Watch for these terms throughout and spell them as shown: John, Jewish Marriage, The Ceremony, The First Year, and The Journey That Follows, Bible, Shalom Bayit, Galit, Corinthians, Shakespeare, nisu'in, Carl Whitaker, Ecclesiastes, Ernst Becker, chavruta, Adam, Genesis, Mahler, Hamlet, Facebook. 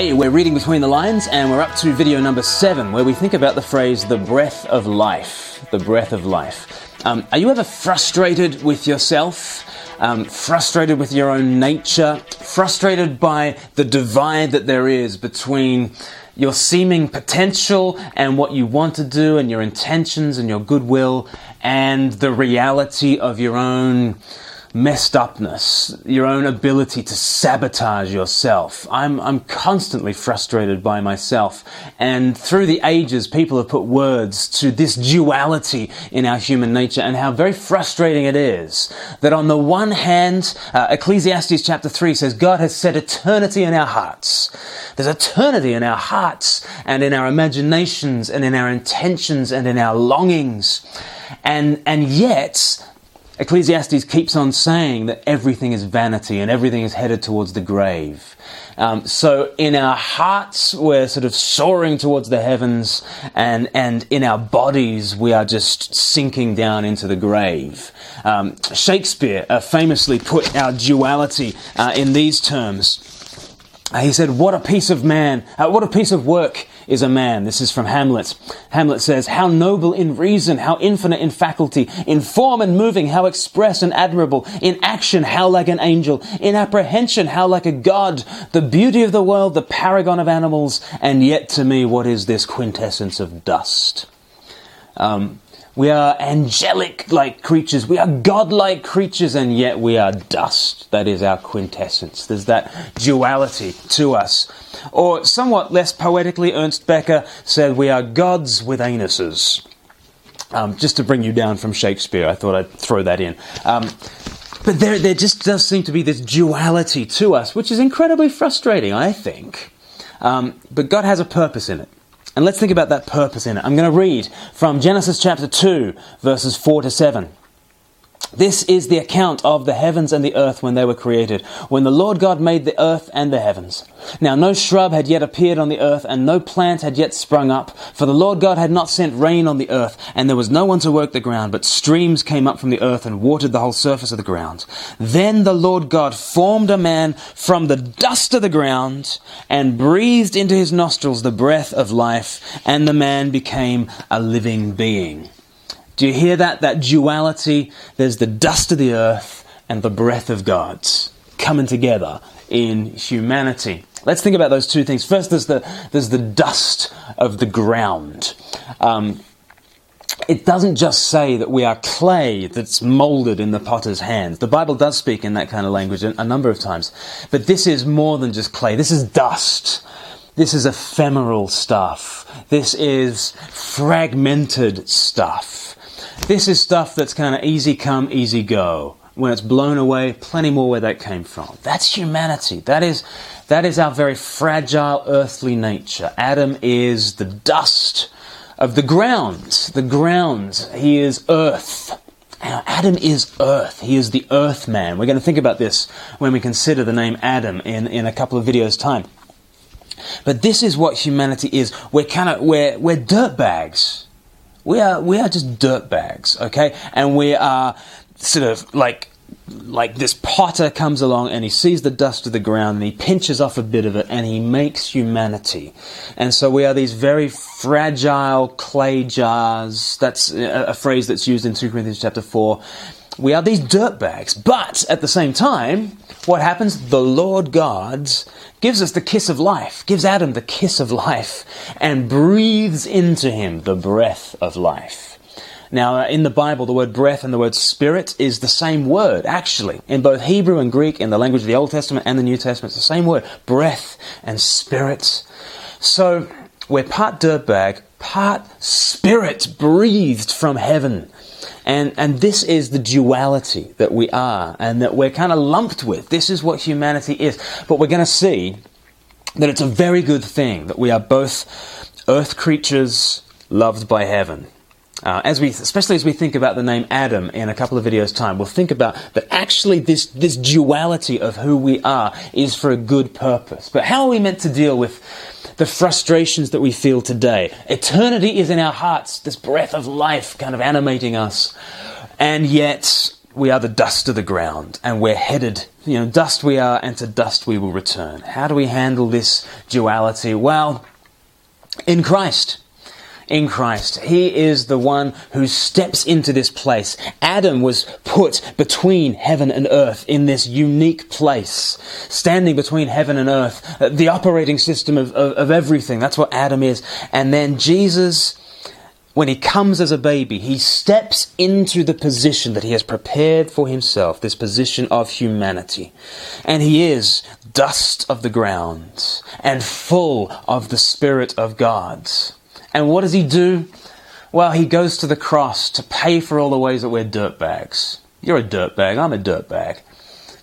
Hey, we're reading between the lines and we're up to video number 7 where we think about the phrase, the breath of life. The breath of life. Are you ever frustrated with yourself? Frustrated with your own nature? Frustrated by the divide that there is between your seeming potential and what you want to do and your intentions and your goodwill and the reality of your own messed upness, your own ability to sabotage yourself. I'm constantly frustrated by myself, and through the ages people have put words to this duality in our human nature and how very frustrating it is that on the one hand Ecclesiastes chapter 3 says God has set eternity in our hearts. There's eternity in our hearts and in our imaginations and in our intentions and in our longings, and yet Ecclesiastes keeps on saying that everything is vanity and everything is headed towards the grave. So in our hearts, we're sort of soaring towards the heavens, and in our bodies, we are just sinking down into the grave. Shakespeare famously put our duality in these terms. He said, what a piece of work is a man. This is from Hamlet. Hamlet says, how noble in reason, how infinite in faculty, in form and moving, how express and admirable, in action, how like an angel, in apprehension, how like a god, the beauty of the world, the paragon of animals, and yet to me, what is this quintessence of dust? We are angelic-like creatures, we are godlike creatures, and yet we are dust. That is our quintessence. There's that duality to us. Or somewhat less poetically, Ernst Becker said, we are gods with anuses. Just to bring you down from Shakespeare, I thought I'd throw that in. But there just does seem to be this duality to us, which is incredibly frustrating, I think. But God has a purpose in it. And let's think about that purpose in it. I'm going to read from Genesis chapter 2, verses 4-7. This is the account of the heavens and the earth when they were created, when the Lord God made the earth and the heavens. Now no shrub had yet appeared on the earth, and no plant had yet sprung up, for the Lord God had not sent rain on the earth, and there was no one to work the ground, but streams came up from the earth and watered the whole surface of the ground. Then the Lord God formed a man from the dust of the ground, and breathed into his nostrils the breath of life, and the man became a living being. Do you hear that? That duality. There's the dust of the earth and the breath of God coming together in humanity. Let's think about those two things. First, there's the dust of the ground. It doesn't just say that we are clay that's moulded in the potter's hands. The Bible does speak in that kind of language a number of times. But this is more than just clay. This is dust. This is ephemeral stuff. This is fragmented stuff. This is stuff that's kind of easy come, easy go. When it's blown away, plenty more where that came from. That's humanity. That is our very fragile earthly nature. Adam is the dust of the ground. The ground. He is earth. Adam is earth. He is the earth man. We're going to think about this when we consider the name Adam in a couple of videos' time. But this is what humanity is. We're dirt bags. We are just dirt bags, okay? And we are sort of like this potter comes along and he sees the dust of the ground and he pinches off a bit of it and he makes humanity. And so we are these very fragile clay jars. That's a phrase that's used in 2 Corinthians chapter 4. We are these dirt bags. But at the same time, what happens? The Lord God gives us the kiss of life, gives Adam the kiss of life, and breathes into him the breath of life. Now, in the Bible, the word breath and the word spirit is the same word, actually. In both Hebrew and Greek, in the language of the Old Testament and the New Testament, it's the same word, breath and spirit. So, we're part dirt bag, part spirit breathed from heaven. And this is the duality that we are and that we're kind of lumped with. This is what humanity is. But we're going to see that it's a very good thing that we are both earth creatures loved by heaven. Especially as we think about the name Adam in a couple of videos' time, we'll think about that actually this duality of who we are is for a good purpose. But how are we meant to deal with the frustrations that we feel today? Eternity is in our hearts, this breath of life kind of animating us. And yet, we are the dust of the ground, and we're headed, dust we are, and to dust we will return. How do we handle this duality? Well, in Christ. In Christ. He is the one who steps into this place. Adam was put between heaven and earth in this unique place. Standing between heaven and earth, the operating system of everything. That's what Adam is. And then Jesus, when he comes as a baby, he steps into the position that he has prepared for himself, this position of humanity. And he is dust of the ground and full of the Spirit of God. And what does he do? Well, he goes to the cross to pay for all the ways that we're dirtbags. You're a dirtbag, I'm a dirtbag.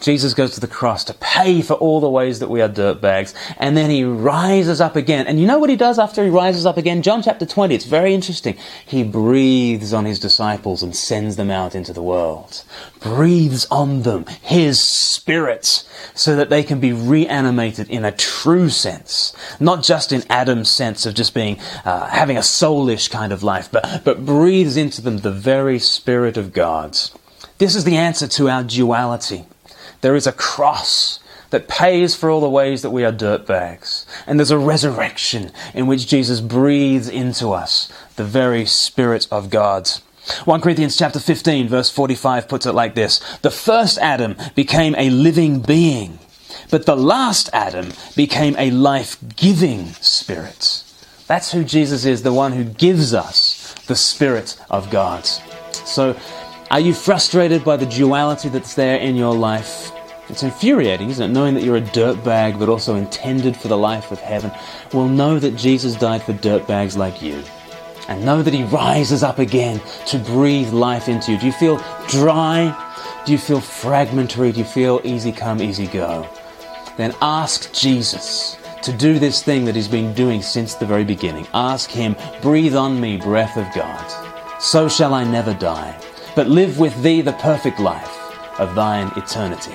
Jesus goes to the cross to pay for all the ways that we are dirtbags. And then he rises up again. And you know what he does after he rises up again? John chapter 20, it's very interesting. He breathes on his disciples and sends them out into the world. Breathes on them his Spirit so that they can be reanimated in a true sense. Not just in Adam's sense of just being having a soulish kind of life, but breathes into them the very Spirit of God. This is the answer to our duality. There is a cross that pays for all the ways that we are dirtbags. And there's a resurrection in which Jesus breathes into us the very Spirit of God. 1 Corinthians chapter 15, verse 45 puts it like this. The first Adam became a living being, but the last Adam became a life-giving Spirit. That's who Jesus is, the one who gives us the Spirit of God. So, are you frustrated by the duality that's there in your life? It's infuriating, isn't it? Knowing that you're a dirtbag, but also intended for the life of heaven. Well, know that Jesus died for dirtbags like you. And know that he rises up again to breathe life into you. Do you feel dry? Do you feel fragmentary? Do you feel easy come, easy go? Then ask Jesus to do this thing that he's been doing since the very beginning. Ask him, breathe on me, breath of God. So shall I never die, but live with thee the perfect life of thine eternity.